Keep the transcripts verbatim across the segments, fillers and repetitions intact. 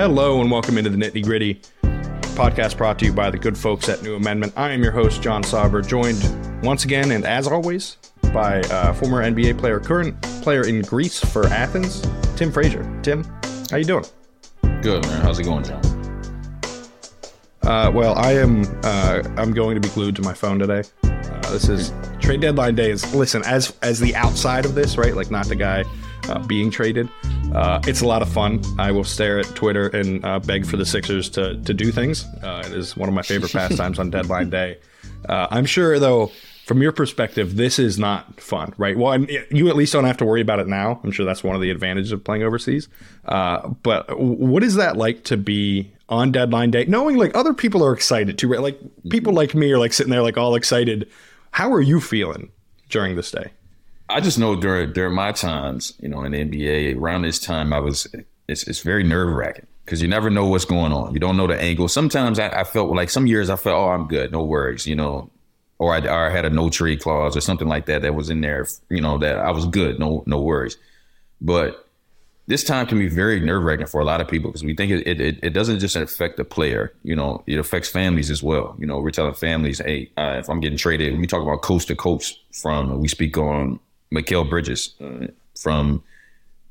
Hello and welcome into the Nitty Gritty podcast, brought to you by the good folks at New Amendment. I am your host, John Sauber, joined once again and as always by uh, former N B A player, current player in Greece for Athens, Tim Fraser. Tim, how you doing? Good, man. How's it going, John? Uh, well, I am. Uh, I'm going to be glued to my phone today. Uh, this is trade deadline day. Is listen as as the outside of this, right? Like, not the guy uh, being traded. Uh, it's a lot of fun. I will stare at Twitter and uh, beg for the Sixers to to do things. Uh, it is one of my favorite pastimes on deadline day. Uh, I'm sure, though, from your perspective, this is not fun, right? Well, I'm, you at least don't have to worry about it now. I'm sure that's one of the advantages of playing overseas. Uh, but what is that like to be on deadline day, knowing like other people are excited too, right? Like people like me are like sitting there like all excited. How are you feeling during this day? I just know during during my times, you know, in the N B A around this time, I was it's it's very nerve wracking because you never know what's going on. You don't know the angle. Sometimes I, I felt like some years I felt, oh, I'm good, no worries, you know, or I, or I had a no trade clause or something like that that was in there, you know, that I was good, no no worries, but. This time can be very nerve-wracking for a lot of people because we think it, it it doesn't just affect the player, you know, it affects families as well. You know, we're telling families, hey, uh, if I'm getting traded, we talk about coast to coast from, we speak on Mikal Bridges uh, from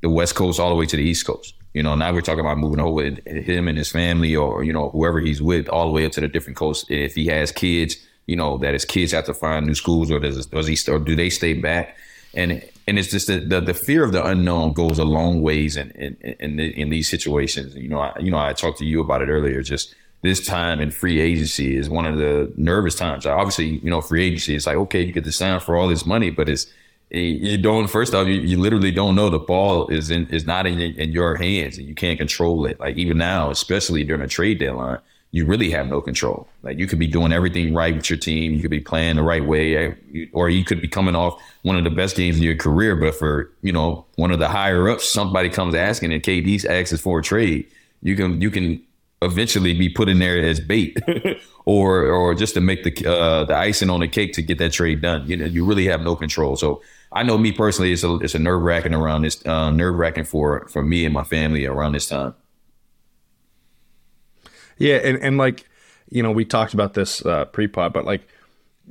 the West Coast all the way to the East Coast. You know, now we're talking about moving over him and his family or, you know, whoever he's with all the way up to the different coasts. If he has kids, you know, that his kids have to find new schools or does, does he or do they stay back? And and it's just the, the the fear of the unknown goes a long ways in in in, the, in these situations. You know, I, you know, I talked to you about it earlier. Just this time in free agency is one of the nervous times. Obviously, you know, free agency is like, okay, you get to sign for all this money, but it's you don't. First off, you, you literally don't know. The ball is in is not in in your hands, and you can't control it. Like even now, especially during a trade deadline, you really have no control. Like you could be doing everything right with your team. You could be playing the right way, or you could be coming off one of the best games in your career. But for, you know, one of the higher ups, somebody comes asking and K D asks for a trade. You can, you can eventually be put in there as bait or, or just to make the, uh, the icing on the cake to get that trade done. You know, you really have no control. So I know me personally, it's a, it's a nerve wracking around this, uh, nerve wracking for, for me and my family around this time. Yeah, and, and like, you know, we talked about this uh, pre-pod, but like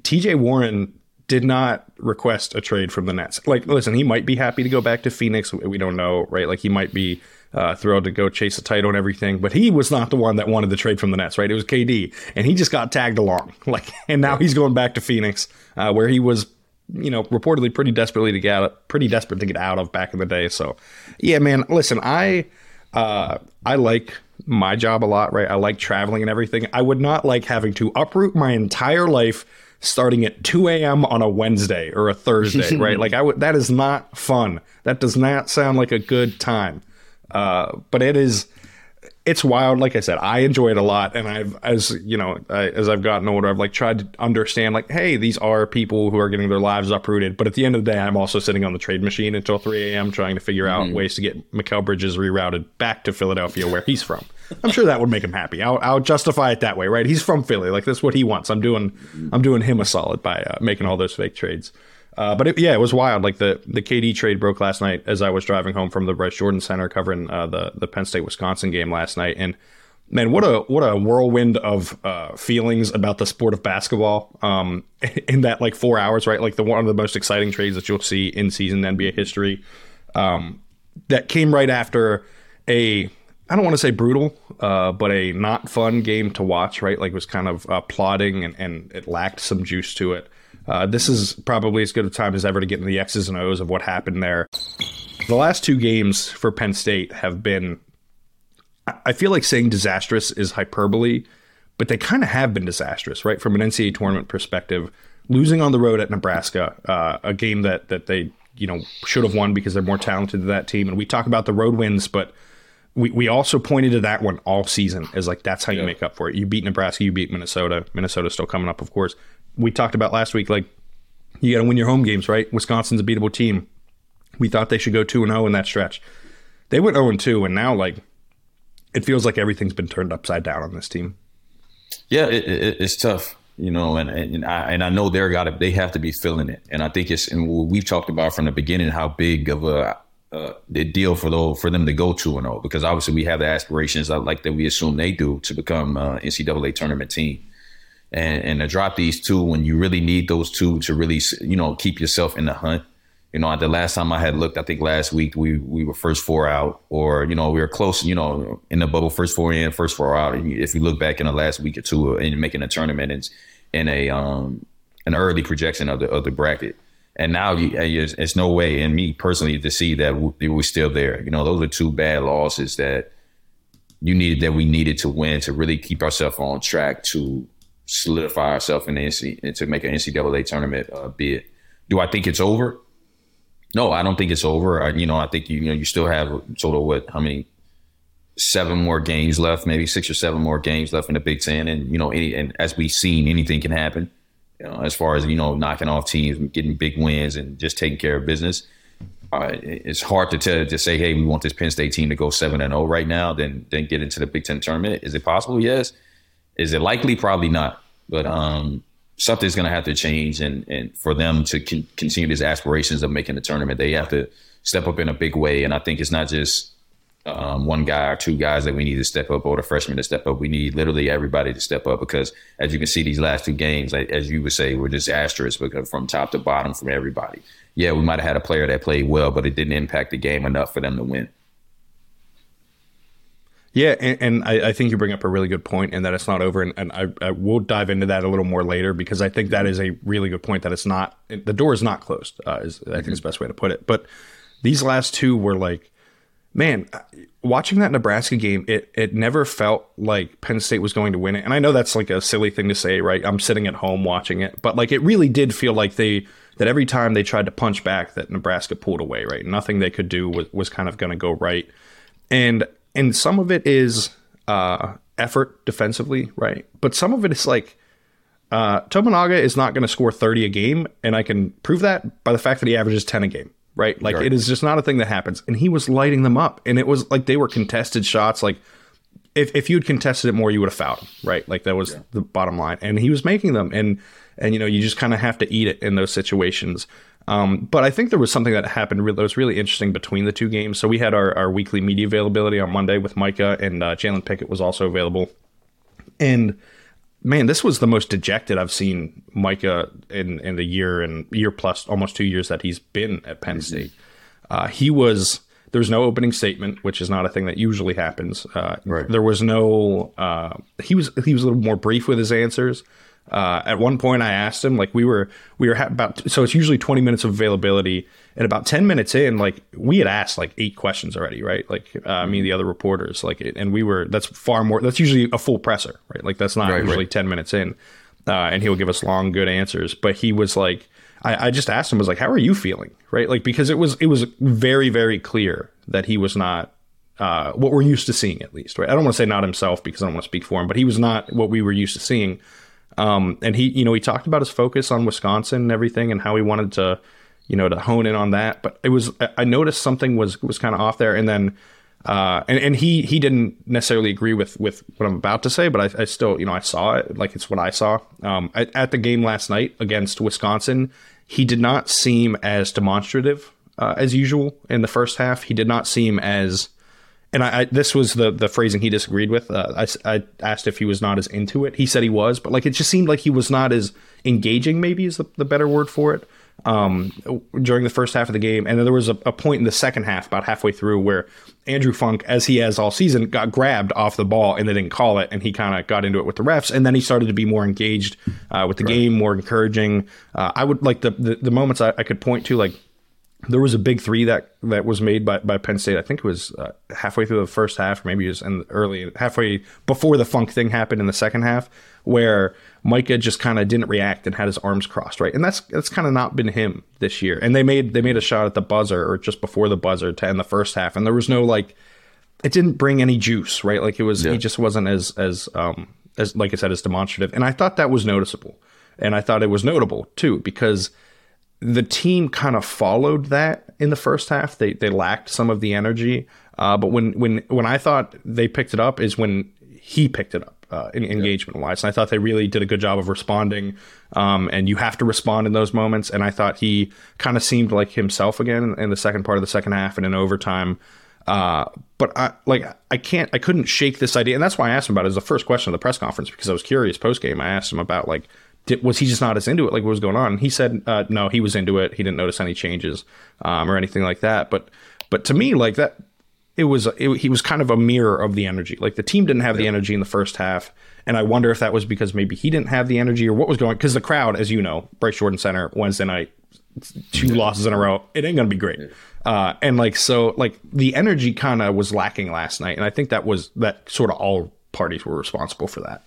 T J Warren did not request a trade from the Nets. Like, listen, he might be happy to go back to Phoenix. We don't know, right? Like he might be uh, thrilled to go chase a title and everything, but he was not the one that wanted the trade from the Nets, right? It was K D, and he just got tagged along. Like, and now he's going back to Phoenix uh, where he was, you know, reportedly pretty desperately to get pretty desperate to get out of back in the day. So, yeah, man, listen, I uh, I like my job a lot, right? I like traveling and everything. I would not like having to uproot my entire life starting at two a.m. on a Wednesday or a Thursday, right? Like I would, that is not fun. That does not sound like a good time. Uh, but it is, it's wild. Like I said, I enjoy it a lot. And I've, as you know, I, as I've gotten older, I've like tried to understand like, hey, these are people who are getting their lives uprooted. But at the end of the day, I'm also sitting on the trade machine until three a.m. trying to figure out mm-hmm. ways to get Mikal Bridges rerouted back to Philadelphia, where he's from. I'm sure that would make him happy. I'll, I'll justify it that way, right? He's from Philly. Like that's what he wants. I'm doing, I'm doing him a solid by uh, making all those fake trades. Uh, but it, yeah, it was wild. Like the, the K D trade broke last night as I was driving home from the Bryce Jordan Center covering uh, the the Penn State-Wisconsin game last night. And man, what a what a whirlwind of uh, feelings about the sport of basketball um, in that like four hours, right? Like the one of the most exciting trades that you'll see in season N B A history um, that came right after a. I don't want to say brutal, uh, but a not fun game to watch, right? Like it was kind of uh, plodding and, and it lacked some juice to it. Uh, this is probably as good a time as ever to get into the X's and O's of what happened there. The last two games for Penn State have been, I feel like saying disastrous is hyperbole, but they kind of have been disastrous, right? From an N C double A tournament perspective, losing on the road at Nebraska, uh, a game that, that they, you know, should have won because they're more talented than that team. And we talk about the road wins, but We we also pointed to that one all season as like, that's how you yeah. make up for it. You beat Nebraska, you beat Minnesota. Minnesota's still coming up, of course. We talked about last week, like, you got to win your home games, right? Wisconsin's a beatable team. We thought they should go two and oh in that stretch. They went oh and two, and now, like, it feels like everything's been turned upside down on this team. Yeah, it, it, it's tough, you know, and, and, I, and I know they're gotta, they have to be feeling it. And I think it's – and we've talked about from the beginning how big of a – uh, the deal for the, for them to go to and all, because obviously we have the aspirations, I like that we assume they do, to become uh, N C double A tournament team. And, and to drop these two when you really need those two to really, you know, keep yourself in the hunt. You know, the last time I had looked, I think last week we we were first four out, or, you know, we were close, you know, in the bubble, first four in, first four out. If you look back in the last week or two and making a tournament and in a um an early projection of the of the bracket. And now you, it's, it's no way, and me personally, to see that we're still there. You know, those are two bad losses that you needed, that we needed to win to really keep ourselves on track to solidify ourselves in the N C, to make an N C double A tournament uh, bid. Do I think it's over? No, I don't think it's over. I, you know, I think you, you know you still have a total of what, how many, seven more games left, maybe six or seven more games left in the Big Ten, and you know, any, and as we've seen, anything can happen. You know, as far as you know, knocking off teams, getting big wins, and just taking care of business. Uh, it's hard to tell, to say, hey, we want this Penn State team to go seven and zero right now, then then get into the Big Ten tournament. Is it possible? Yes. Is it likely? Probably not. But um. something's going to have to change, and, and for them to con- continue these aspirations of making the tournament, they have to step up in a big way. And I think it's not just um, one guy or two guys that we need to step up, or the freshmen to step up. We need literally everybody to step up, because as you can see, these last two games, like, as you would say, were disastrous, because from top to bottom, from everybody. Yeah, we might have had a player that played well, but it didn't impact the game enough for them to win. Yeah, and, and I, I think you bring up a really good point, and that it's not over, and, and I, I will dive into that a little more later, because I think that is a really good point, that it's not, the door is not closed, uh, is I think mm-hmm. is the best way to put it. But these last two were like, man, watching that Nebraska game, it it never felt like Penn State was going to win it. And I know that's like a silly thing to say, right? I'm sitting at home watching it, but like, it really did feel like they, that every time they tried to punch back, that Nebraska pulled away, right? Nothing they could do was, was kind of going to go right. And And some of it is uh, effort defensively, right? But some of it is like, uh, Tomanaga is not going to score thirty a game, and I can prove that by the fact that he averages ten a game, right? Like, sure. It is just not a thing that happens. And he was lighting them up, and it was like they were contested shots. Like, if if you'd contested it more, you would have fouled him, right? Like, that was yeah. the bottom line. And he was making them, and and you know, you just kind of have to eat it in those situations. Um, but I think there was something that happened re- that was really interesting between the two games. So we had our, our weekly media availability on Monday with Micah, and uh, Jalen Pickett was also available. And, man, this was the most dejected I've seen Micah in, in the year and year plus, almost two years that he's been at Penn mm-hmm. State. Uh, he was – there was no opening statement, which is not a thing that usually happens. Uh, right. There was no uh, – he was he was a little more brief with his answers. Uh, at one point, I asked him, like, we were, we were ha- about, so it's usually twenty minutes of availability, and about ten minutes in, like, we had asked like eight questions already, right? Like, uh, me and the other reporters, like, and we were, that's far more, that's usually a full presser, right? Like, that's not right, usually right. ten minutes in, uh, and he'll give us long, good answers. But he was like, I, I just asked him, I was like, how are you feeling? Right? Like, because it was, it was very, very clear that he was not, uh, what we're used to seeing, at least, right? I don't want to say not himself, because I don't want to speak for him, but he was not what we were used to seeing. Um, and he, you know, he talked about his focus on Wisconsin and everything, and how he wanted to, you know, to hone in on that. But it was, I noticed something was, was kind of off there. And then, uh, and, and he, he didn't necessarily agree with, with what I'm about to say, but I, I still, you know, I saw it, like, it's what I saw, um, at, at the game last night against Wisconsin. He did not seem as demonstrative, uh, as usual in the first half. He did not seem as, and I, I this was the, the phrasing he disagreed with. Uh, I, I asked if he was not as into it. He said he was, but like, it just seemed like he was not as engaging, maybe is the, the better word for it, um, during the first half of the game. And then there was a, a point in the second half, about halfway through, where Andrew Funk, as he has all season, got grabbed off the ball, and they didn't call it. And he kind of got into it with the refs. And then he started to be more engaged uh, with the right. game, more encouraging. Uh, I would like the, the, the moments I, I could point to, like, there was a big three that, that was made by, by Penn State. I think it was uh, halfway through the first half, or maybe it was in the early, halfway before the Funk thing happened in the second half, where Micah just kind of didn't react and had his arms crossed, right? And that's that's kind of not been him this year. And they made they made a shot at the buzzer, or just before the buzzer, to end the first half, and there was no, like, it didn't bring any juice, right? Like, it was yeah. he just wasn't as as um as like I said, as demonstrative. And I thought that was noticeable, and I thought it was notable too, because the team kind of followed that in the first half. They they lacked some of the energy. Uh, but when, when when I thought they picked it up is when he picked it up, uh, in, engagement-wise. And I thought they really did a good job of responding, um, and you have to respond in those moments. And I thought he kind of seemed like himself again in the second part of the second half and in overtime. Uh, but I like I can't I couldn't shake this idea, and that's why I asked him about it as the first question of the press conference, because I was curious post game. I asked him about like, did, was he just not as into it? Like, what was going on? And he said, uh, no, he was into it. He didn't notice any changes um, or anything like that. But but to me, like that, it was it, he was kind of a mirror of the energy. Like the team didn't have the energy in the first half, and I wonder if that was because maybe he didn't have the energy or what was going on. Because the crowd, as you know, Bryce Jordan Center Wednesday night, two losses in a row, it ain't gonna be great. Uh, and like so, like the energy kind of was lacking last night, and I think that was that sort of all parties were responsible for that.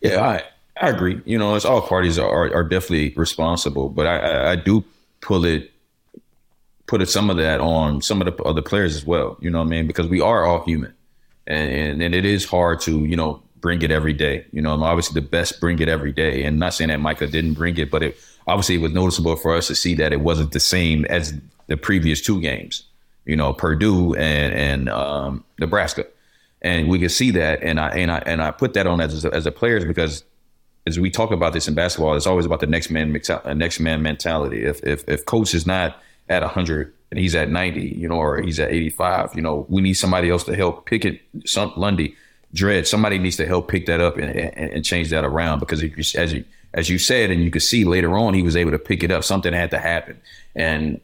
Yeah, I I agree. You know, it's all parties are are definitely responsible, but I, I, I do pull it put it, some of that on some of the other players as well. You know what I mean? Because we are all human, and and, and it is hard to you know bring it every day. You know, obviously the best bring it every day, and not saying that Micah didn't bring it, but it obviously it was noticeable for us to see that it wasn't the same as the previous two games, you know, Purdue and and um, Nebraska, and we could see that. And I and I and I put that on as as a players because as we talk about this in basketball, it's always about the next man next man mentality. If if if coach is not at one hundred and he's at ninety, you know, or he's at eighty-five, you know, we need somebody else to help pick it. Some Lundy, Dredd, somebody needs to help pick that up and and, and change that around because if you, as you as you said, and you could see later on, he was able to pick it up. Something had to happen, and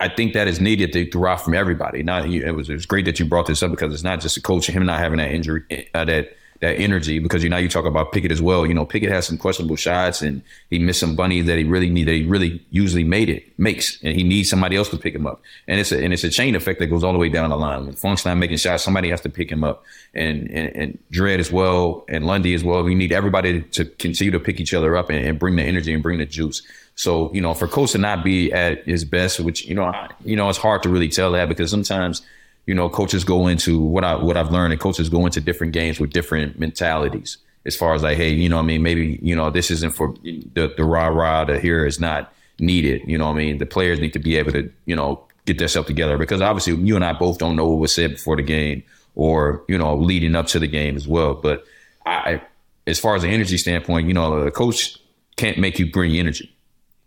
I think that is needed to derive from everybody. Not it was it was great that you brought this up because it's not just a coach and him not having that injury, uh, that that energy. Because you know you talk about Pickett as well. You know Pickett has some questionable shots and he missed some bunnies that he really need that he really usually made it makes, and he needs somebody else to pick him up. And it's a, and it's a chain effect that goes all the way down the line. When Funk's not making shots, somebody has to pick him up, and and, and Dredd as well, and Lundy as well. We need everybody to continue to pick each other up and, and bring the energy and bring the juice. So, you know, for coach to not be at his best, which, you know, I, you know, it's hard to really tell that because sometimes, you know, coaches go into what I what I've learned and coaches go into different games with different mentalities as far as like, hey, you know what I mean? Maybe, you know, this isn't for the, the rah-rah to here is not needed. You know what I mean? The players need to be able to, you know, get themselves together because obviously you and I both don't know what was said before the game or, you know, leading up to the game as well. But I, as far as the energy standpoint, you know, the coach can't make you bring energy.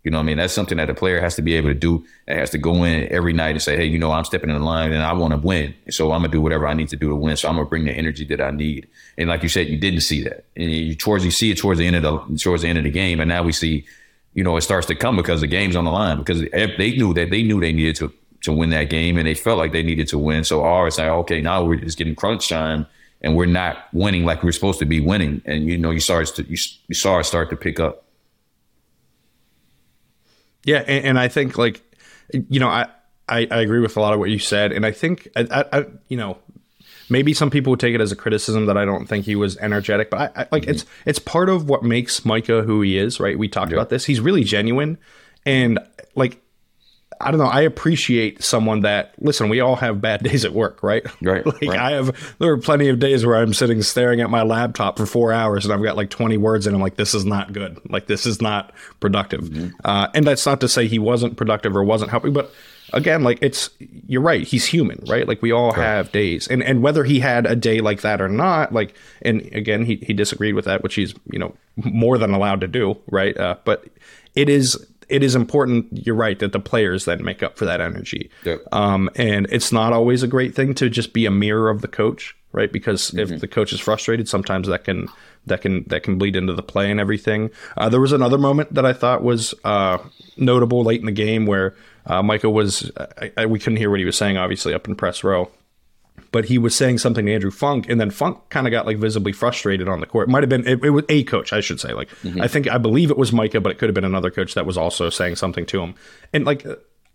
You know what I mean? That's something that a player has to be able to do. It has to go in every night and say, hey, you know, I'm stepping in the line and I want to win. So I'm going to do whatever I need to do to win. So I'm going to bring the energy that I need. And like you said, you didn't see that. And you, towards, you see it towards the end of the towards the end of the game. And now we see, you know, it starts to come because the game's on the line. Because they knew that they knew they needed to, to win that game and they felt like they needed to win. So all it's like, okay, now we're just getting crunch time and we're not winning like we're supposed to be winning. And, you know, you saw it, to, you, you saw it start to pick up. Yeah, and, and I think, like, you know, I, I, I agree with a lot of what you said. And I think, I, I, I you know, maybe some people would take it as a criticism that I don't think he was energetic. But, I, I like, mm-hmm. it's it's part of what makes Micah who he is, right? We talked yeah. about this. He's really genuine. And, like, I don't know. I appreciate someone that, listen, we all have bad days at work, right? Right. like, right. I have, there are plenty of days where I'm sitting staring at my laptop for four hours and I've got like twenty words and I'm like, this is not good. Like, this is not productive. Mm-hmm. Uh, and that's not to say he wasn't productive or wasn't helping, but again, like it's, you're right. He's human, right? Like we all right. have days and, and whether he had a day like that or not, like, and again, he, he disagreed with that, which he's, you know, more than allowed to do. Right. Uh, but it is, It is important, you're right, that the players then make up for that energy. Yep. Um, and it's not always a great thing to just be a mirror of the coach, right? Because mm-hmm. if the coach is frustrated, sometimes that can that can that can bleed into the play and everything. Uh, there was another moment that I thought was uh, notable late in the game where uh, Micah was I, I, we couldn't hear what he was saying, obviously, up in press row. But he was saying something to Andrew Funk, and then Funk kind of got like visibly frustrated on the court. It might have been it, it was a coach, I should say. Like mm-hmm. I think I believe it was Micah, but it could have been another coach that was also saying something to him. And like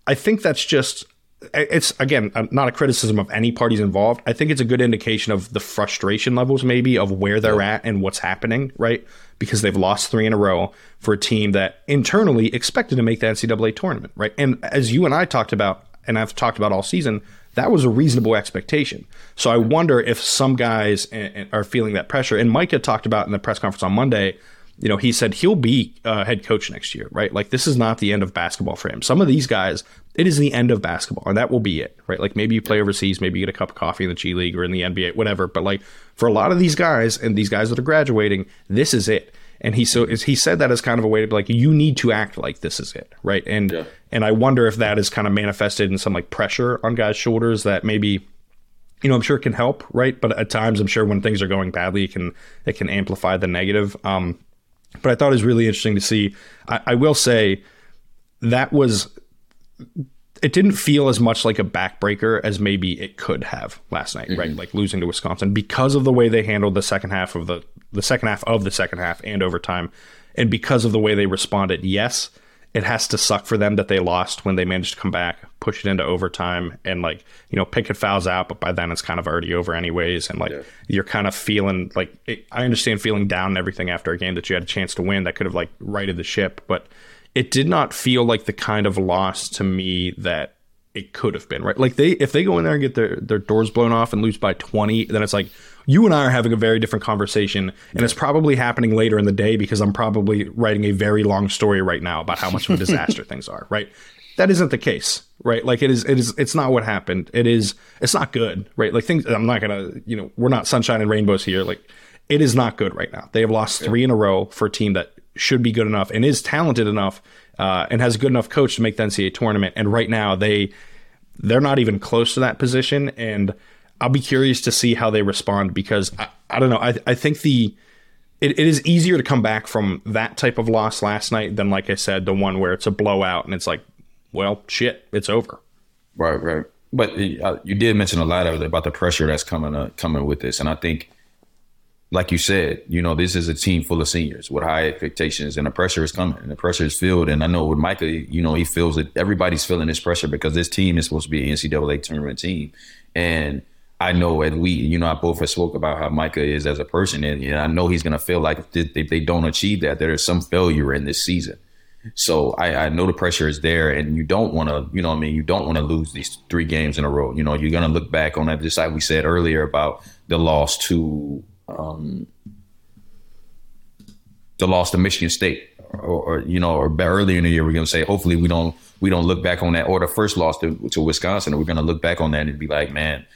I think that's just it's again not a criticism of any parties involved. I think it's a good indication of the frustration levels maybe of where they're at and what's happening, right? Because they've lost three in a row for a team that internally expected to make the N C double A tournament, right? And as you and I talked about, and I've talked about all season. That was a reasonable expectation. So I wonder if some guys are feeling that pressure. And Micah talked about in the press conference on Monday, you know, he said he'll be uh, head coach next year, right? Like this is not the end of basketball for him. Some of these guys, it is the end of basketball, and that will be it, right? Like, maybe you play overseas, maybe you get a cup of coffee in the G League or in the N B A, whatever. But like, for a lot of these guys and these guys that are graduating, this is it. And he so he said that as kind of a way to be like, you need to act like this is it, right? And yeah. and I wonder if that is kind of manifested in some like pressure on guys' shoulders that maybe, you know, I'm sure it can help, right? But at times, I'm sure when things are going badly, it can it can amplify the negative. Um, but I thought it was really interesting to see. I, I will say that was. It didn't feel as much like a backbreaker as maybe it could have last night, mm-hmm. right? Like losing to Wisconsin because of the way they handled the second half of the the second half of the second half and overtime, and because of the way they responded. Yes, it has to suck for them that they lost when they managed to come back, push it into overtime, and like, you know, Pickett fouls out, but by then it's kind of already over anyways, and like yeah. you're kind of feeling like it, I understand feeling down and everything after a game that you had a chance to win that could have like righted the ship, but. It did not feel like the kind of loss to me that it could have been, right? Like, they, if they go in there and get their, their doors blown off and lose by twenty, then it's like, you and I are having a very different conversation, and it's probably happening later in the day because I'm probably writing a very long story right now about how much of a disaster things are, right? That isn't the case, right? Like, it is, it is, it's not what happened. It is, it's not good, right? Like, things, I'm not going to, you know, we're not sunshine and rainbows here. Like, it is not good right now. They have lost three in a row for a team that should be good enough and is talented enough uh, and has a good enough coach to make the N C A A tournament. And right now they, they're not even close to that position. And I'll be curious to see how they respond because I, I don't know. I, I think the, it, it is easier to come back from that type of loss last night than, like I said, the one where it's a blowout and it's like, well, shit, it's over. Right. Right. But uh, you did mention a lot of it about the pressure that's coming, uh, coming with this. And I think, like you said, you know, this is a team full of seniors with high expectations, and the pressure is coming and the pressure is filled. And I know with Micah, you know, he feels it. Everybody's feeling this pressure because this team is supposed to be an N C A A tournament team. And I know, and we, you know, I both spoke about how Micah is as a person. And, and I know he's going to feel like if they, if they don't achieve that, there is some failure in this season. So I, I know the pressure is there, and you don't want to, you know what I mean? You don't want to lose these three games in a row. You know, you're going to look back on that, just like we said earlier about the loss to, Um, the loss to Michigan State, or, or you know, or earlier in the year, we're gonna say, hopefully we don't we don't look back on that, or the first loss to, to Wisconsin, and we're gonna look back on that and be like, man,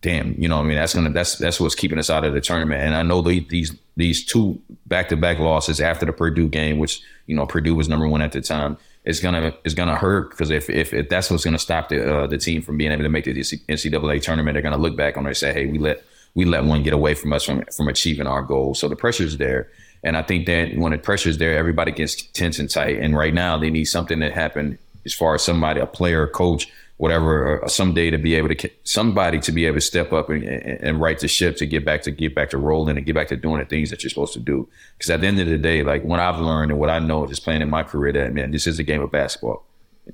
damn, you know what I mean, that's gonna that's that's what's keeping us out of the tournament. And I know the, these these two back to back losses after the Purdue game, which, you know, Purdue was number one at the time, is gonna is gonna hurt because if, if if that's what's gonna stop the uh, the team from being able to make the N C A A tournament, they're gonna look back on it and say, hey, we let. We let one get away from us from, from achieving our goals. So the pressure's there. And I think that when the pressure's there, everybody gets tense and tight. And right now they need something that happened as far as somebody, a player, a coach, whatever, or someday to be able to, somebody to be able to step up and, and, and right the ship to get back to get back to rolling and get back to doing the things that you're supposed to do. Because at the end of the day, like, what I've learned and what I know just playing in my career, that, man, this is a game of basketball.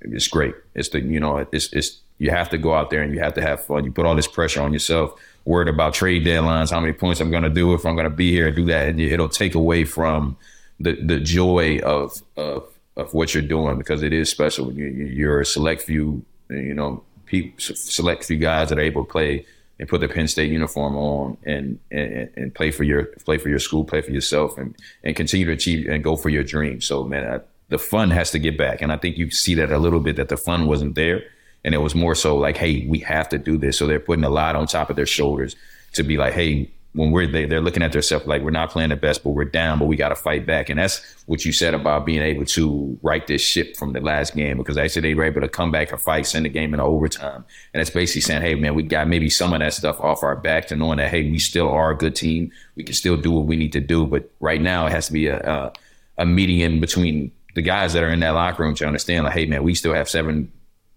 It's great. It's the, you know, it's, it's, you have to go out there and you have to have fun. You put all this pressure on yourself, worried about trade deadlines, how many points I'm going to do, if I'm going to be here and do that. And it'll take away from the, the joy of, of of what you're doing, because it is special. You, you're a select few, you know, people, select few guys that are able to play and put the Penn State uniform on and and, and play for your play for your school, play for yourself, and, and continue to achieve and go for your dream. So, man, I, the fun has to get back. And I think you see that a little bit, that the fun wasn't there. And it was more so like, hey, we have to do this. So they're putting a lot on top of their shoulders to be like, hey, when we're there, they're looking at themselves like, we're not playing the best, but we're down, but we got to fight back. And that's what you said about being able to right this ship from the last game, because actually they were able to come back and fight, send the game into overtime. And it's basically saying, hey, man, we got maybe some of that stuff off our back to knowing that, hey, we still are a good team. We can still do what we need to do. But right now it has to be a, a, a meeting in between the guys that are in that locker room to understand, like, hey, man, we still have seven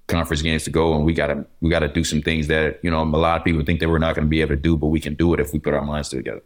conference games to go, and we gotta we gotta do some things that, you know, a lot of people think that we're not going to be able to do, but we can do it if we put our minds together.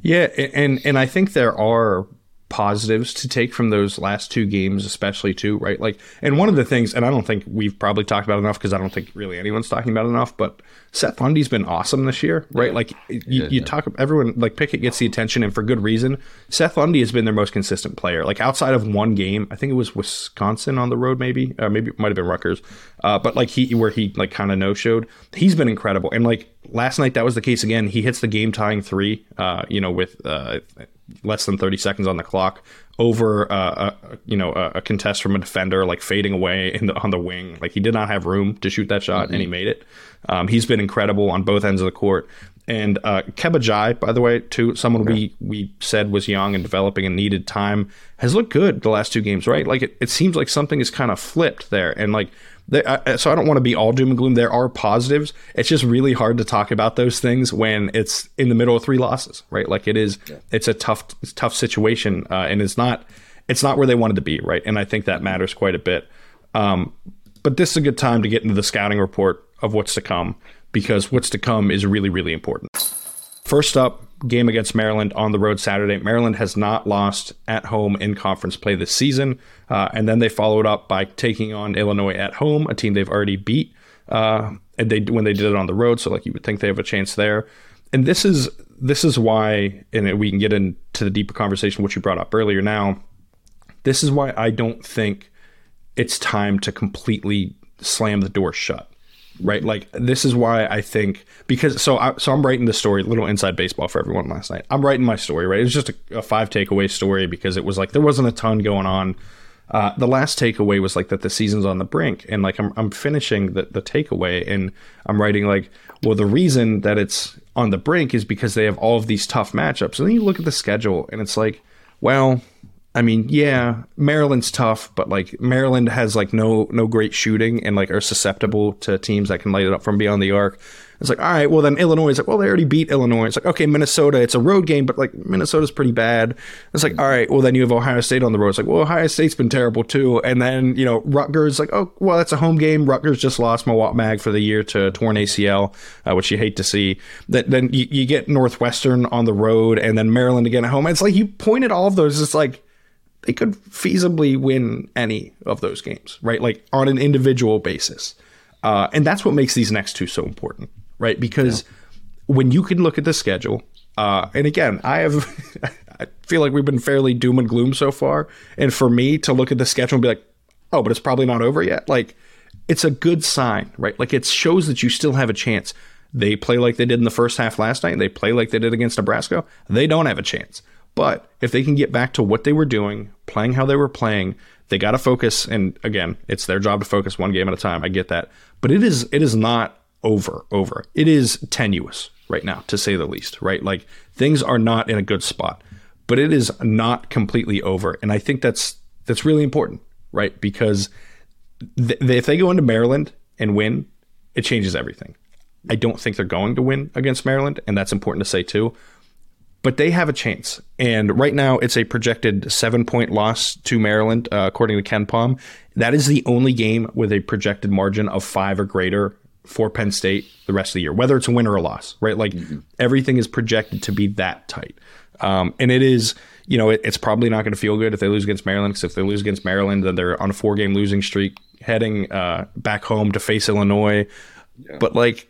Yeah, and and I think there are positives to take from those last two games, especially too, right? Like, and one of the things, and I don't think we've probably talked about enough, because I don't think really anyone's talking about it enough, but Seth Lundy's been awesome this year, right? Yeah. Like, you, yeah, you yeah. talk, everyone, like, Pickett gets the attention, and for good reason. Seth Lundy has been their most consistent player. Like, outside of one game, I think it was Wisconsin on the road, maybe, uh, maybe it might have been Rutgers, Uh, but like he, where he like kind of no showed, he's been incredible. And like last night, that was the case again. He hits the game tying three, uh, you know, with uh, less than thirty seconds on the clock over, uh, a, you know, a, a contest from a defender, like fading away in the, on the wing. Like he did not have room to shoot that shot, mm-hmm. and he made it. Um, he's been incredible on both ends of the court. And uh, Kebajai, by the way, too, someone yeah. we we said was young and developing and needed time, has looked good the last two games, right? Like it, it seems like something is kind of flipped there. And like, they, I, so I don't want to be all doom and gloom. There are positives. It's just really hard to talk about those things when it's in the middle of three losses, right? Like it is, yeah. it's a tough, it's a tough situation, uh, and it's not, it's not where they wanted to be, right? And I think that matters quite a bit. Um, but this is a good time to get into the scouting report of what's to come, because what's to come is really, really important. First up, game against Maryland on the road Saturday. Maryland has not lost at home in conference play this season. Uh, and then they followed up by taking on Illinois at home, a team they've already beat uh, and they when they did it on the road. So like you would think they have a chance there. And this is this is why, and we can get into the deeper conversation, which you brought up earlier now. This is why I don't think it's time to completely slam the door shut. Right. Like this is why I think because so I, so I'm writing the story, little inside baseball for everyone last night. I'm writing my story. Right. It was just a, a five takeaway story because it was like there wasn't a ton going on. Uh, the last takeaway was like that the season's on the brink. And like I'm I'm finishing the, the takeaway and I'm writing like, well, the reason that it's on the brink is because they have all of these tough matchups. And then you look at the schedule and it's like, well, I mean, yeah, Maryland's tough, but like Maryland has like no no great shooting and like are susceptible to teams that can light it up from beyond the arc. It's like, all right, well, then Illinois is like, well, they already beat Illinois. It's like, okay, Minnesota, it's a road game, but like Minnesota's pretty bad. It's like, all right, well, then you have Ohio State on the road. It's like, well, Ohio State's been terrible too. And then, you know, Rutgers, like, oh, well, that's a home game. Rutgers just lost Mawat Mag for the year to a torn A C L, uh, which you hate to see. That Then you, you get Northwestern on the road and then Maryland again at home. It's like you pointed all of those. It's like, they could feasibly win any of those games, right? Like on an individual basis. Uh, and that's what makes these next two so important, right? Because yeah. when you can look at the schedule, uh, and again, I have, I feel like we've been fairly doom and gloom so far. And for me to look at the schedule and be like, oh, but it's probably not over yet. Like it's a good sign, right? Like it shows that you still have a chance. They play like they did in the first half last night. They play like they did against Nebraska. They don't have a chance. But if they can get back to what they were doing, playing how they were playing, they got to focus. And again, it's their job to focus one game at a time. I get that. But it is it is not over, over. It is tenuous right now, to say the least, right? Like things are not in a good spot, but it is not completely over. And I think that's that's really important, right? Because th- if they go into Maryland and win, it changes everything. I don't think they're going to win against Maryland. And that's important to say, too. But they have a chance. And right now, it's a projected seven-point loss to Maryland, uh, according to KenPom. That is the only game with a projected margin of five or greater for Penn State the rest of the year, whether it's a win or a loss, right? Like, mm-hmm. everything is projected to be that tight. Um, and it is, you know, it, it's probably not going to feel good if they lose against Maryland, because if they lose against Maryland, then they're on a four-game losing streak, heading uh, back home to face Illinois. Yeah. But, like,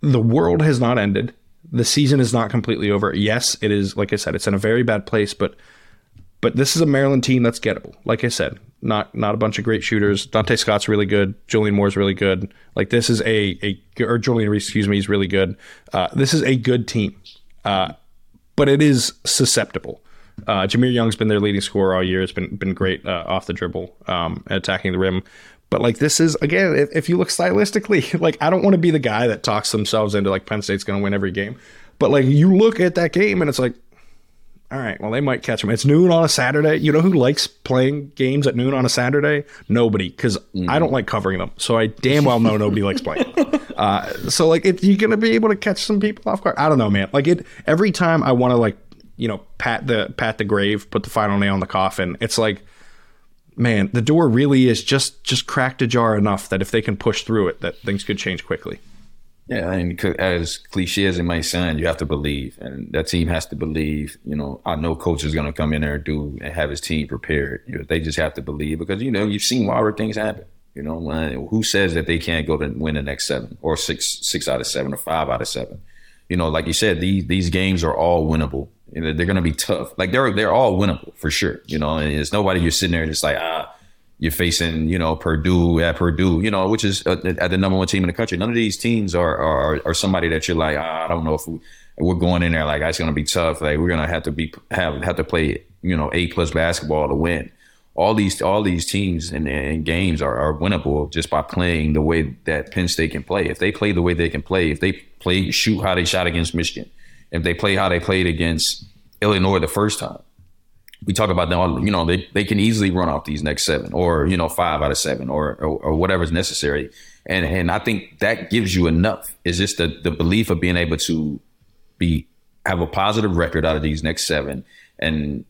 the world has not ended. The season is not completely over. Yes, it is. Like I said, it's in a very bad place, but but this is a Maryland team that's gettable. Like I said, not not a bunch of great shooters. Dante Scott's really good. Julian Moore's really good. Like this is a, a or Julian Reese, excuse me, is really good. Uh, this is a good team, uh, but it is susceptible. Uh, Jameer Young's been their leading scorer all year. It's been been great uh, off the dribble, um, attacking the rim. But, like, this is, again, if, if you look stylistically, like, I don't want to be the guy that talks themselves into, like, Penn State's going to win every game. But, like, you look at that game and it's like, all right, well, they might catch them. It's noon on a Saturday. You know who likes playing games at noon on a Saturday? Nobody, because mm. I don't like covering them. So I damn well know nobody likes playing them. Uh, so, like, if you're going to be able to catch some people off guard. I don't know, man. Like, it every time I want to, like, you know, pat the pat the grave, put the final nail in the coffin, it's like, man, the door really is just, just cracked ajar enough that if they can push through it, that things could change quickly. Yeah, I mean, as cliche as it might sound, you have to believe, and that team has to believe. You know, I know coach is going to come in there and do and have his team prepared. You know, they just have to believe because, you know, you've seen wilder things happen. You know, who says that they can't go to win the next seven or six, six out of seven or five out of seven? You know, like you said, these these games are all winnable. You know, they're going to be tough. Like they're they're all winnable for sure. You know, and it's nobody you're sitting there just like, ah, You're facing, you know, Purdue at Purdue, you know, which is uh, at the number one team in the country. None of these teams are are, are somebody that you're like, I don't know if we, we're going in there like it's going to be tough. Like we're going to have to be have have to play, you know, A plus basketball to win. All these all these teams and, and games are, are winnable just by playing the way that Penn State can play. If they play the way they can play, if they play shoot how they shot against Michigan, if they play how they played against Illinois the first time. We talk about them, you know, they, they can easily run off these next seven or, you know, five out of seven or or, or whatever is necessary. And and I think that gives you enough. It's just the, the belief of being able to be have a positive record out of these next seven and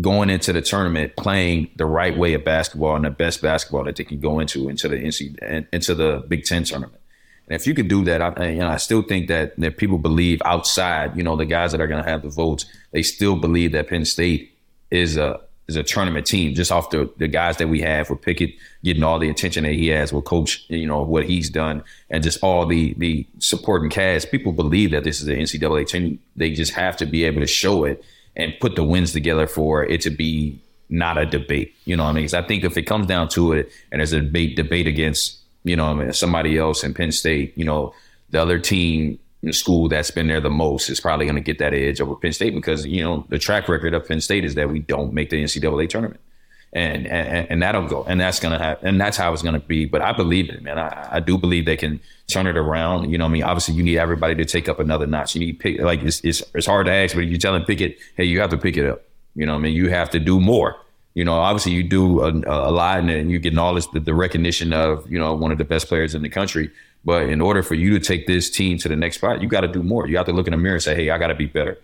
going into the tournament playing the right way of basketball and the best basketball that they can go into into the N C A A, into the Big Ten tournament. And if you could do that, I, you know, I still think that, that people believe outside, you know, the guys that are going to have the votes, they still believe that Penn State is a is a tournament team just off the, the guys that we have with Pickett getting all the attention that he has with Coach, you know, what he's done and just all the the supporting cast. People believe that this is an N C A A team. They just have to be able to show it and put the wins together for it to be not a debate. You know what I mean? Because I think if it comes down to it and there's a debate, debate against, you know what I mean, somebody else in Penn State, you know, the other team, the school that's been there the most is probably going to get that edge over Penn State because, you know, the track record of Penn State is that we don't make the N C A A tournament. And and, and that'll go. And that's going to happen. And that's how it's going to be. But I believe it, man. I, I do believe they can turn it around. You know what I mean? Obviously, you need everybody to take up another notch. You need pick, like, it's, it's it's hard to ask, but you're telling Pickett, hey, you have to pick it up. You know what I mean? You have to do more. You know, obviously, you do a, a lot and you're getting all this, the, the recognition of, you know, one of the best players in the country. But in order for you to take this team to the next spot, you got to do more. You have to look in the mirror and say, hey, I got to be better.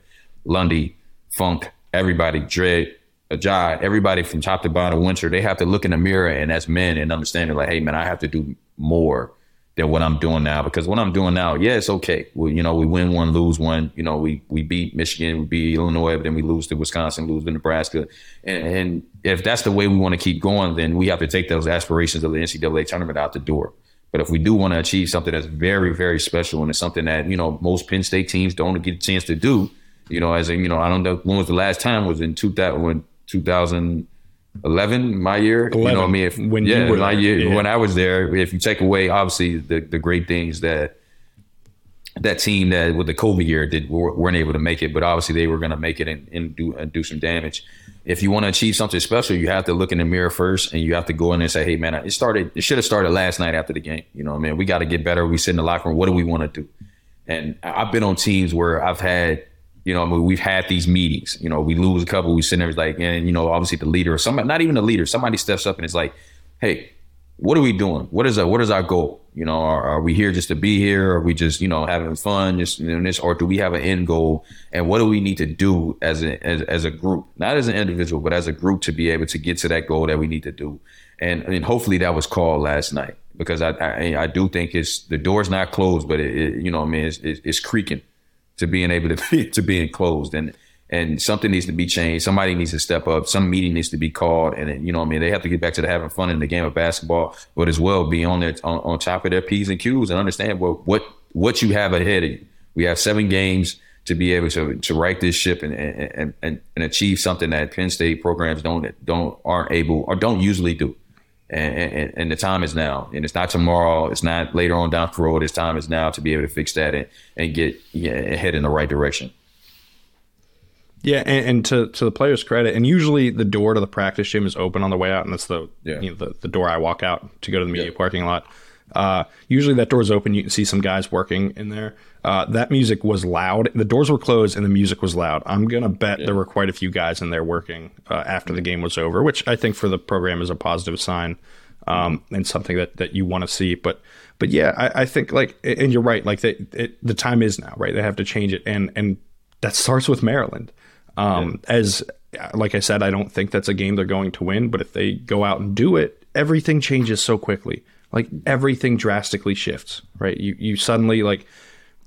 Lundy, Funk, everybody, Dredd, Kebajai, everybody from top to bottom, Winter, they have to look in the mirror and as men and understand like, hey, man, I have to do more than what I'm doing now. Because what I'm doing now, yeah, it's okay. We, you know, we win one, lose one. You know, we we beat Michigan, we beat Illinois, but then we lose to Wisconsin, lose to Nebraska. And, and if that's the way we want to keep going, then we have to take those aspirations of the N C A A tournament out the door. But if we do want to achieve something that's very, very special and it's something that, you know, most Penn State teams don't get a chance to do, you know, as a, you know, I don't know, when was the last time was in two thousand eleven, my year. eleven, you know what I mean? If, when yeah, you were my year, yeah. When I was there, if you take away, obviously, the, the great things that that team that with the COVID year did weren't able to make it, but obviously they were going to make it and, and do and do some damage. If you want to achieve something special, you have to look in the mirror first and you have to go in and say, hey, man, it started, it should have started last night after the game. You know what I mean? We got to get better. We sit in the locker room. What do we want to do? And I've been on teams where I've had, you know, I mean, we've had these meetings, you know, we lose a couple, we sit there like, and you know, obviously the leader or somebody, not even the leader, somebody steps up and it's like, hey, what are we doing? What is our, what is our goal? You know, are, are we here just to be here? Are we just, you know, having fun? Just you know, this, or do we have an end goal? And what do we need to do as a as, as a group, not as an individual, but as a group to be able to get to that goal that we need to do? And I mean, hopefully that was called last night because I I, I do think it's the door's not closed, but it, it, you know, I mean, it's, it's, it's creaking to being able to be, to being closed and. And something needs to be changed. Somebody needs to step up. Some meeting needs to be called. And, you know what I mean? They have to get back to the having fun in the game of basketball, but as well be on their, on, on top of their P's and Q's and understand what, what what you have ahead of you. We have seven games to be able to to right this ship and and, and and achieve something that Penn State programs don't don't aren't able or don't usually do. And, and, and the time is now. And it's not tomorrow. It's not later on down the road. It's time is now to be able to fix that and, and get yeah, and head in the right direction. Yeah, and, and to, to the players' credit, and usually the door to the practice gym is open on the way out, and that's the yeah. you know, the, the door I walk out to go to the media yeah. parking lot. Uh, usually that door's open. You can see some guys working in there. Uh, that music was loud. The doors were closed, and the music was loud. I'm going to bet yeah. there were quite a few guys in there working uh, after the game was over, which I think for the program is a positive sign um, and something that, that you want to see. But but yeah, I, I think, like, and you're right, like they, it, the time is now, right? They have to change it, and, and that starts with Maryland. Um, yeah. As like I said, I don't think that's a game they're going to win, but if they go out and do it, everything changes so quickly. Like everything drastically shifts, right? You you suddenly like,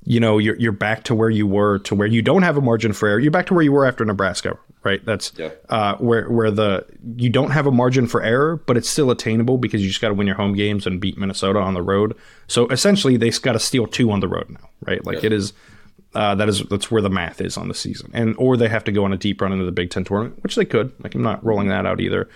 you know, you're you're back to where you were, to where you don't have a margin for error. You're back to where you were after Nebraska, right? That's yeah. uh, where where the you don't have a margin for error, but it's still attainable because you just got to win your home games and beat Minnesota on the road. So essentially, they've got to steal two on the road now, right? Like yeah. it is. Uh, that is that's where the math is on the season, and or they have to go on a deep run into the Big Ten tournament, which they could. Like I'm not rolling that out either,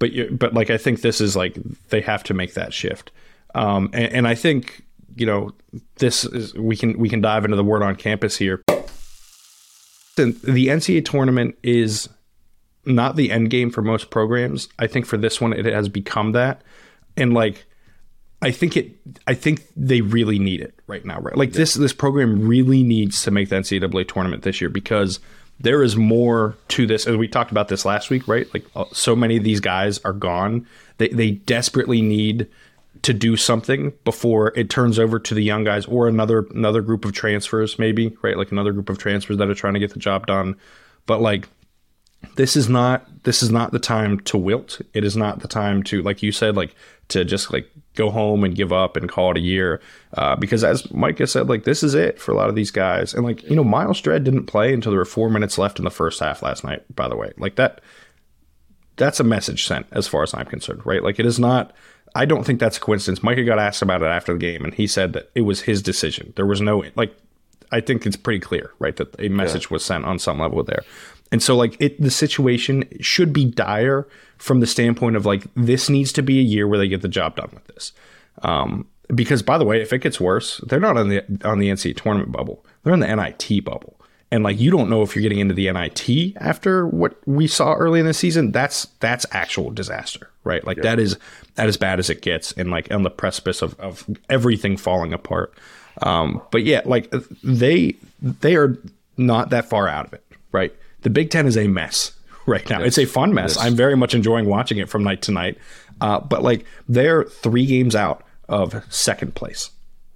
But you, but like I think this is like they have to make that shift, um, and, and I think you know this is we can we can dive into the word on campus here. The N C double A tournament is not the end game for most programs. I think for this one it has become that, and like I think it I think they really need it right now. Right, like yeah. this this program really needs to make the N C double A tournament this year because there is more to this. And we talked about this last week, right? Like uh, so many of these guys are gone. They they desperately need to do something before it turns over to the young guys or another another group of transfers, maybe, right? Like another group of transfers that are trying to get the job done. But like this is not this is not the time to wilt. It is not the time to, like you said, like to just like go home and give up and call it a year. Uh, because as Micah said, like this is it for a lot of these guys. And like, you know, Miles Dredd didn't play until there were four minutes left in the first half last night, by the way. Like that that's a message sent as far as I'm concerned, right? Like it is not I don't think that's a coincidence. Micah got asked about it after the game and he said that it was his decision. There was no like I think it's pretty clear, right, that a message yeah. was sent on some level there. And so like it the situation should be dire from the standpoint of like this needs to be a year where they get the job done with this. Um, because by the way, if it gets worse, they're not on the on the N C double A tournament bubble. They're in the N I T bubble. And like you don't know if you're getting into the N I T after what we saw early in the season. That's that's actual disaster, right? Like yeah. that is that as bad as it gets and like on the precipice of, of everything falling apart. Um, but yeah, like they they are not that far out of it, right? The Big Ten is a mess right now. Yes. It's a fun mess. Yes. I'm very much enjoying watching it from night to night. Uh, but like they're three games out of second place,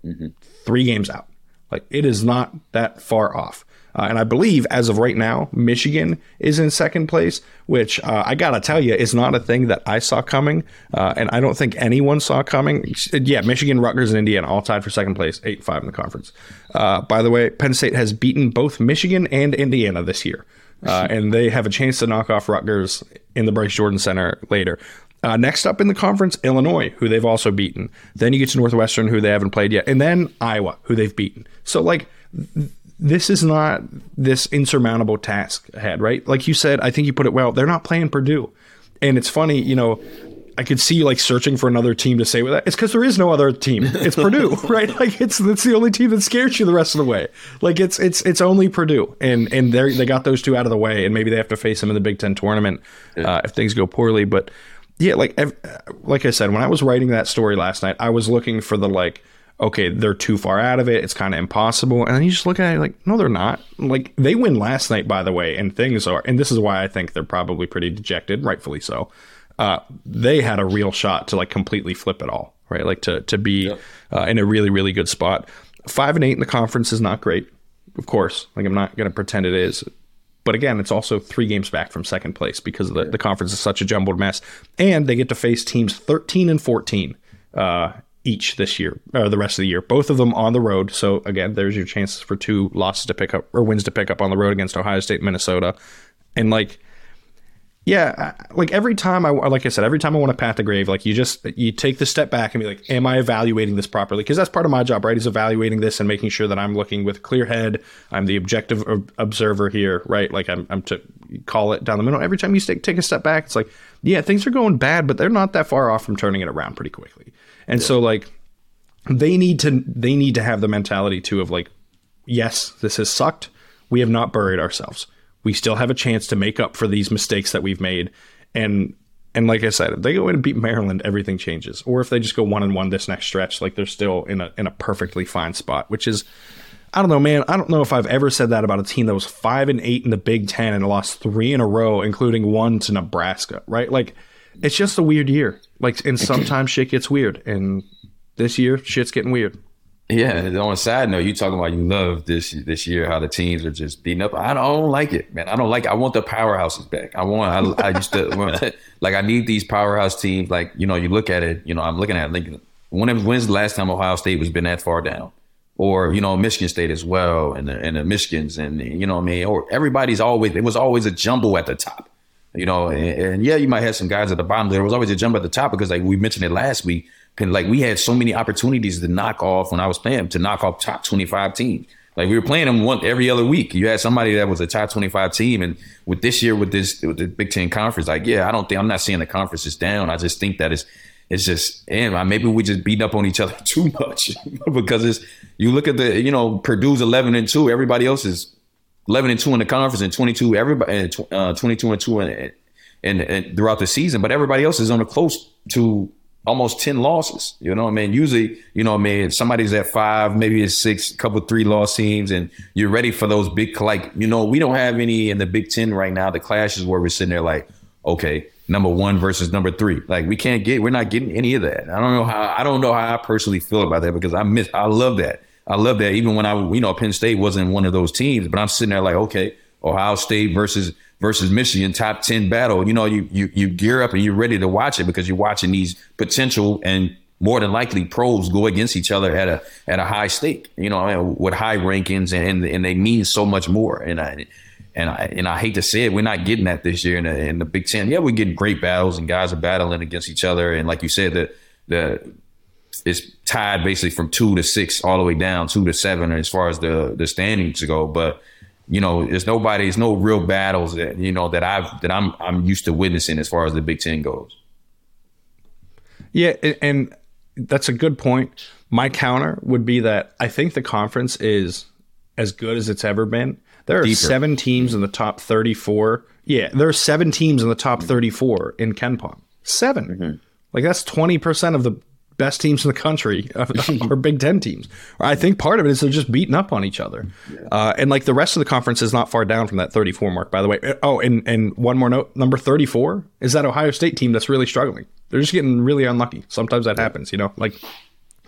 mm-hmm. three games out. Like it is not that far off. Uh, and I believe as of right now, Michigan is in second place, which uh, I got to tell you is not a thing that I saw coming. Uh, and I don't think anyone saw coming. Yeah, Michigan, Rutgers, and Indiana all tied for second place, eight and five in the conference. Uh, by the way, Penn State has beaten both Michigan and Indiana this year. Uh, and they have a chance to knock off Rutgers in the Bryce Jordan Center later. Uh, next up in the conference, Illinois, who they've also beaten. Then you get to Northwestern, who they haven't played yet. And then Iowa, who they've beaten. So, like, th- this is not this insurmountable task ahead, right? Like you said, I think you put it well. They're not playing Purdue. And it's funny, you know, I could see you, like, searching for another team to say with that. It's because there is no other team. It's Purdue, right? Like, it's it's the only team that scares you the rest of the way. Like, it's it's it's only Purdue. And and they they got those two out of the way, and maybe they have to face them in the Big Ten tournament uh, if things go poorly. But, yeah, like like I said, when I was writing that story last night, I was looking for the, like, okay, they're too far out of it. It's kind of impossible. And then you just look at it like, no, they're not. Like, they win last night, by the way, and things are – and this is why I think they're probably pretty dejected, rightfully so. Uh, they had a real shot to like completely flip it all, right? Like to to be yeah. uh, in a really, really good spot. Five and eight in the conference is not great, of course. Like I'm not going to pretend it is. But again, it's also three games back from second place because the, the conference is such a jumbled mess. And they get to face teams thirteen and fourteen uh, each this year, or the rest of the year. Both of them on the road. So again, there's your chances for two losses to pick up or wins to pick up on the road against Ohio State and Minnesota. And like, yeah, like every time I like I said, every time I want to pat the grave, like you just you take the step back and be like, am I evaluating this properly? Because that's part of my job, right, is evaluating this and making sure that I'm looking with clear head. I'm the objective observer here, right? Like I'm, I'm to call it down the middle. Every time you take, take a step back, it's like, yeah, things are going bad, but they're not that far off from turning it around pretty quickly. And yeah. so like they need to they need to have the mentality, too, of like, yes, this has sucked. We have not buried ourselves. We still have a chance to make up for these mistakes that we've made. And and like I said, if they go in and beat Maryland, everything changes. Or if they just go one and one this next stretch, like they're still in a in a perfectly fine spot, which is, I don't know, man. I don't know if I've ever said that about a team that was five and eight in the Big Ten and lost three in a row, including one to Nebraska, right? Like, it's just a weird year. Like, and sometimes shit gets weird. And this year, shit's getting weird. Yeah, and on a side note, you talking about you love this this year how the teams are just beating up. I don't like it, man. I don't like it. I want the powerhouses back. I want. I, I used to want, like. I need these powerhouse teams. Like you know, you look at it. You know, I'm looking at Lincoln. When when's the last time Ohio State was been that far down, or you know, Michigan State as well, and the, and the Michigans, and you know, what I mean, or everybody's always. It was always a jumble at the top. You know, and, and yeah, you might have some guys at the bottom. There was always a jumble at the top because, like we mentioned it last week. Like we had so many opportunities to knock off when I was playing to knock off top twenty-five teams. Like, we were playing them one every other week. You had somebody that was a top twenty-five team, and with this year with this with the Big Ten conference, like, yeah, I don't think I'm not seeing the conference is down. I just think that it's it's just, and maybe we just beating up on each other too much because it's you look at the you know Purdue's eleven and two, everybody else is eleven and two in the conference, and twenty-two everybody uh, twenty-two and two and and throughout the season, but everybody else is on the close to almost ten losses, you know what I mean? Usually, you know what I mean, somebody's at five, maybe it's six, a couple three loss teams, and you're ready for those big, like, you know, we don't have any in the Big Ten right now, the clashes where we're sitting there like, okay, number one versus number three. Like, we can't get, we're not getting any of that. I don't know how, I don't know how I personally feel about that because I miss, I love that. I love that even when I, you know, Penn State wasn't one of those teams, but I'm sitting there like, okay, Ohio State versus versus Michigan, top ten battle. You know, you you you gear up and you're ready to watch it because you're watching these potential and more than likely pros go against each other at a at a high stake. You know, with high rankings and and they mean so much more. And I and I and I hate to say it, we're not getting that this year in the, in the Big Ten. Yeah, we're getting great battles and guys are battling against each other. And like you said, the the it's tied basically from two to six all the way down two to seven as far as the the standings go, but. You know, there's nobody, there's no real battles that, you know, that I've, that I'm, I'm used to witnessing as far as the Big Ten goes. Yeah. And that's a good point. My counter would be that I think the conference is as good as it's ever been. There are Deeper. seven teams in the top thirty-four. Yeah. There are seven teams in the top thirty-four in KenPom. Seven. Mm-hmm. Like, that's twenty percent of the best teams in the country are Big Ten teams. I think part of it is they're just beating up on each other. Uh, and like the rest of the conference is not far down from that thirty-four mark, by the way. Oh, and, and one more note, number thirty-four is that Ohio State team that's really struggling. They're just getting really unlucky. Sometimes that happens, you know, like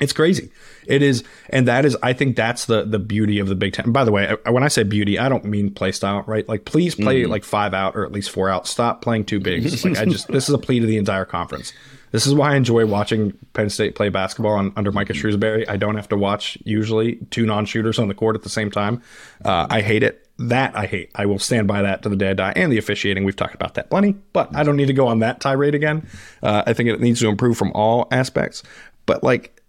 it's crazy. It is. And that is, I think that's the the beauty of the Big Ten. By the way, I, when I say beauty, I don't mean play style, right? Like, please play mm-hmm. like five out or at least four out. Stop playing two bigs. Like, I just, this is a plea to the entire conference. This is why I enjoy watching Penn State play basketball on, under Micah Shrewsberry. I don't have to watch usually two non-shooters on the court at the same time. Uh, I hate it. That I hate. I will stand by that to the day I die. And the officiating, we've talked about that plenty, but I don't need to go on that tirade again. Uh, I think it needs to improve from all aspects. But like,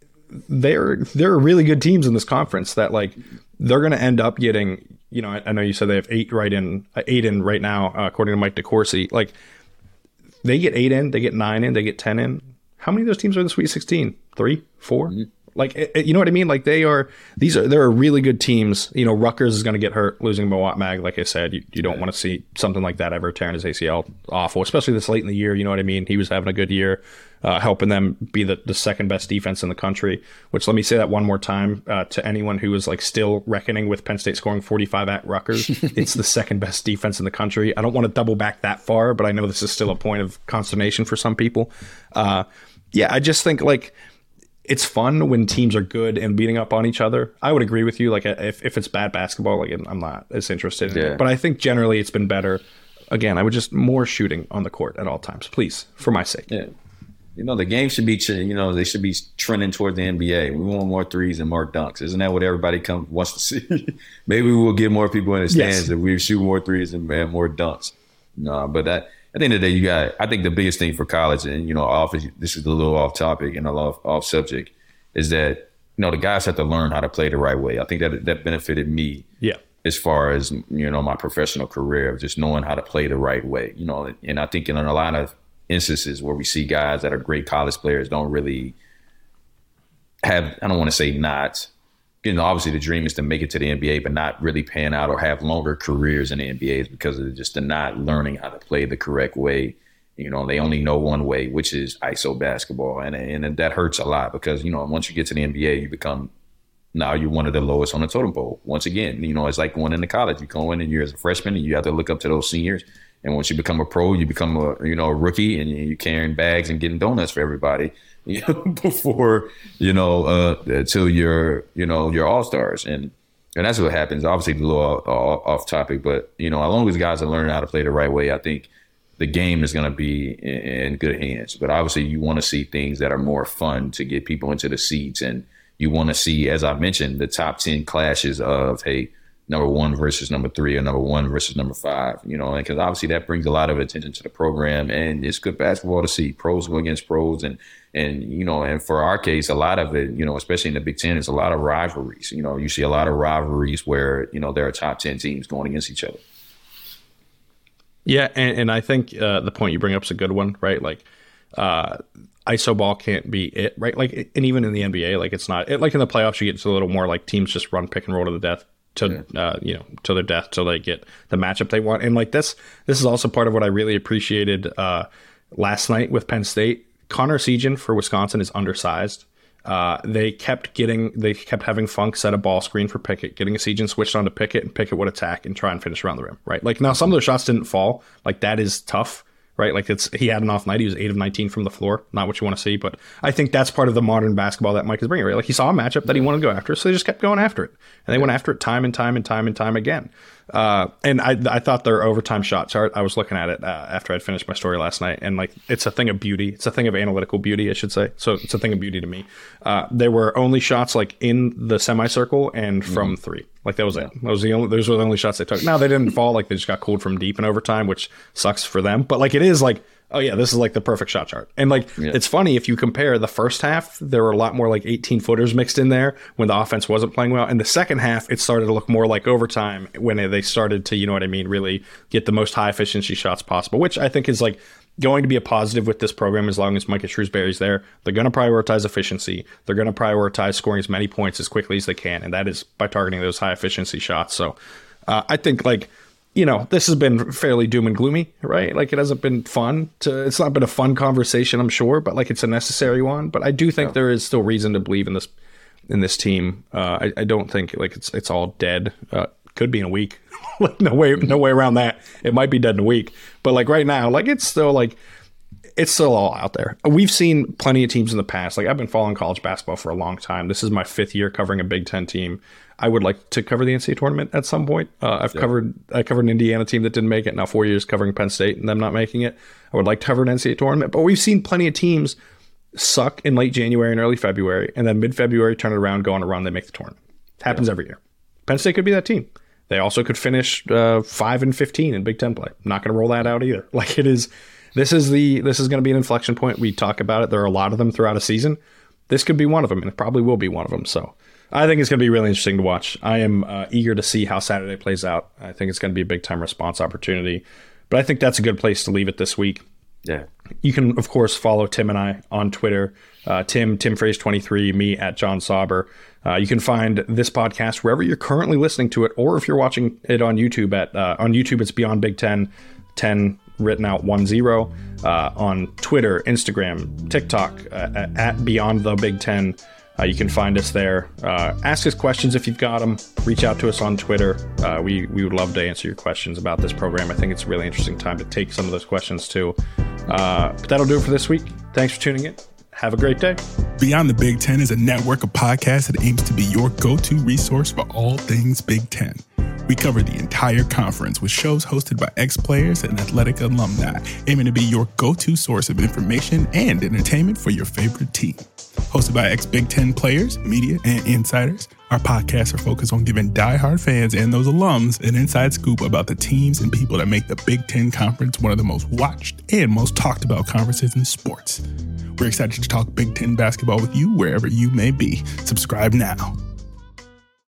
there, there are really good teams in this conference that like they're going to end up getting. You know, I, I know you said they have eight right in, eight in right now, uh, according to Mike DeCourcy. Like. They get eight in, they get nine in, they get ten in. How many of those teams are in the Sweet sixteen? Three, four? Mm-hmm. Like, it, it, you know what I mean? Like, they are, these are, there are really good teams. You know, Rutgers is going to get hurt losing Mowat Mag. Like I said, you, you don't yeah. want to see something like that ever. Tearing his A C L, awful, especially this late in the year. You know what I mean? He was having a good year, uh, helping them be the, the second best defense in the country, which let me say that one more time uh, to anyone who is like still reckoning with Penn State scoring forty-five at Rutgers. It's the second best defense in the country. I don't want to double back that far, but I know this is still a point of consternation for some people. Uh, yeah, I just think like, it's fun when teams are good and beating up on each other. I would agree with you. Like, if, if it's bad basketball, like I'm not as interested in yeah. it. But I think generally it's been better. Again, I would just more shooting on the court at all times, please, for my sake. Yeah. You know, the game should be, you know, they should be trending toward the N B A. We want more threes and more dunks. Isn't that what everybody come, wants to see? Maybe we'll get more people in the stands yes. if we shoot more threes and more dunks. No, but that. At the end of the day, you got, I think the biggest thing for college and, you know, off, this is a little off topic and a little off subject, is that, you know, the guys have to learn how to play the right way. I think that that benefited me yeah. as far as, you know, my professional career of just knowing how to play the right way, you know, and I think in a lot of instances where we see guys that are great college players don't really have, I don't want to say not, you know, obviously the dream is to make it to the N B A, but not really pan out or have longer careers in the N B A is because of just the not learning how to play the correct way. You know, they only know one way, which is I S O basketball. And, and that hurts a lot because, you know, once you get to the N B A, you become now you're one of the lowest on the totem pole. Once again, you know, it's like going into college. You go in and you're as a freshman and you have to look up to those seniors. And once you become a pro, you become a, you know, a rookie and you're carrying bags and getting donuts for everybody. You know, before, you know, uh, until you're, you know, your all-stars. And and that's what happens. Obviously, a little off, off topic, but, you know, as long as guys are learning how to play the right way, I think the game is going to be in, in good hands. But obviously, you want to see things that are more fun to get people into the seats. And you want to see, as I mentioned, the top ten clashes of, hey, number one versus number three or number one versus number five, you know, because obviously that brings a lot of attention to the program, and it's good basketball to see pros go against pros. And, and, you know, and for our case, a lot of it, you know, especially in the Big Ten, it's a lot of rivalries. You know, you see a lot of rivalries where, you know, there are top ten teams going against each other. Yeah. And, and I think uh, the point you bring up is a good one, right? Like, uh, I S O ball can't be it, right? Like, and even in the N B A, like it's not it, like in the playoffs, you get to a little more like teams just run pick and roll to the death to, yeah. uh, you know, to their death till they get the matchup they want. And like this, this is also part of what I really appreciated uh, last night with Penn State. Connor Essegian for Wisconsin is undersized. Uh, they kept getting, they kept having Funk set a ball screen for Pickett, getting Essegian switched on to Pickett, and Pickett would attack and try and finish around the rim, right? Like now some of the shots didn't fall. Like that is tough. Right, like it's he had an off night. He was eight of nineteen from the floor. Not what you want to see, but I think that's part of the modern basketball that Mike is bringing. Right, like he saw a matchup that he wanted to go after, so they just kept going after it, and they yeah. went after it time and time and time and time again. Uh, and I, I thought their overtime shots. I was looking at it uh, after I'd finished my story last night, and like it's a thing of beauty. It's a thing of analytical beauty, I should say. So it's a thing of beauty to me. Uh, there were only shots like in the semicircle and from mm-hmm. three. Like that was yeah. it. That was the only, those were the only shots they took. Now they didn't fall. Like they just got cooled from deep in overtime, which sucks for them. But like it is like, oh yeah, this is like the perfect shot chart. And like yeah. it's funny if you compare the first half, there were a lot more like eighteen footers mixed in there when the offense wasn't playing well. And the second half, it started to look more like overtime when they started to, you know what I mean, really get the most high efficiency shots possible, which I think is like going to be a positive with this program as long as Micah Shrewsberry's there. They're going to prioritize efficiency. They're going to prioritize scoring as many points as quickly as they can, and that is by targeting those high efficiency shots. So uh, I think, like, you know, this has been fairly doom and gloomy, right? Like, it hasn't been fun. To, it's not been a fun conversation, I'm sure, but, like, it's a necessary one. But I do think yeah. there is still reason to believe in this in this team. Uh, I, I don't think, like, it's it's all dead. Uh, could be in a week. Like no way no way around that. It might be dead in a week, but like right now, like it's still like it's still all out there. We've seen plenty of teams in the past. Like I've been following college basketball for a long time. This is my fifth year covering a Big Ten team. I would like to cover the N C A A tournament at some point. Uh, I've yeah. covered I covered an Indiana team that didn't make it. Now four years covering Penn State and them not making it. I would like to cover an N C A A tournament, but we've seen plenty of teams suck in late January and early February, and then mid-February turn it around, go on a run, they make the tournament. It happens yeah. every year. Penn State could be that team. They also could finish uh, five and fifteen in Big Ten play. I'm not going to roll that out either. Like it is, this is the this is going to be an inflection point. We talk about it. There are a lot of them throughout a season. This could be one of them, and it probably will be one of them. So I think it's going to be really interesting to watch. I am uh, eager to see how Saturday plays out. I think it's going to be a big time response opportunity. But I think that's a good place to leave it this week. Yeah, you can of course follow Tim and I on Twitter. Uh, Tim Tim Fraser twenty-three, me at John Sauber. Uh, you can find this podcast wherever you're currently listening to it, or if you're watching it on YouTube at uh, on YouTube, it's Beyond Big Ten, ten written out one zero. Uh, on Twitter, Instagram, TikTok uh, at Beyond the Big Ten. Uh, you can find us there. Uh, ask us questions if you've got them. Reach out to us on Twitter. Uh, we, we would love to answer your questions about this program. I think it's a really interesting time to take some of those questions too. Uh, but that'll do it for this week. Thanks for tuning in. Have a great day. Beyond the Big Ten is a network of podcasts that aims to be your go-to resource for all things Big Ten. We cover the entire conference with shows hosted by ex-players and athletic alumni, aiming to be your go-to source of information and entertainment for your favorite team. Hosted by ex-Big Ten players, media, and insiders, our podcasts are focused on giving diehard fans and those alums an inside scoop about the teams and people that make the Big Ten Conference one of the most watched and most talked about conferences in sports. We're excited to talk Big Ten basketball with you wherever you may be. Subscribe now.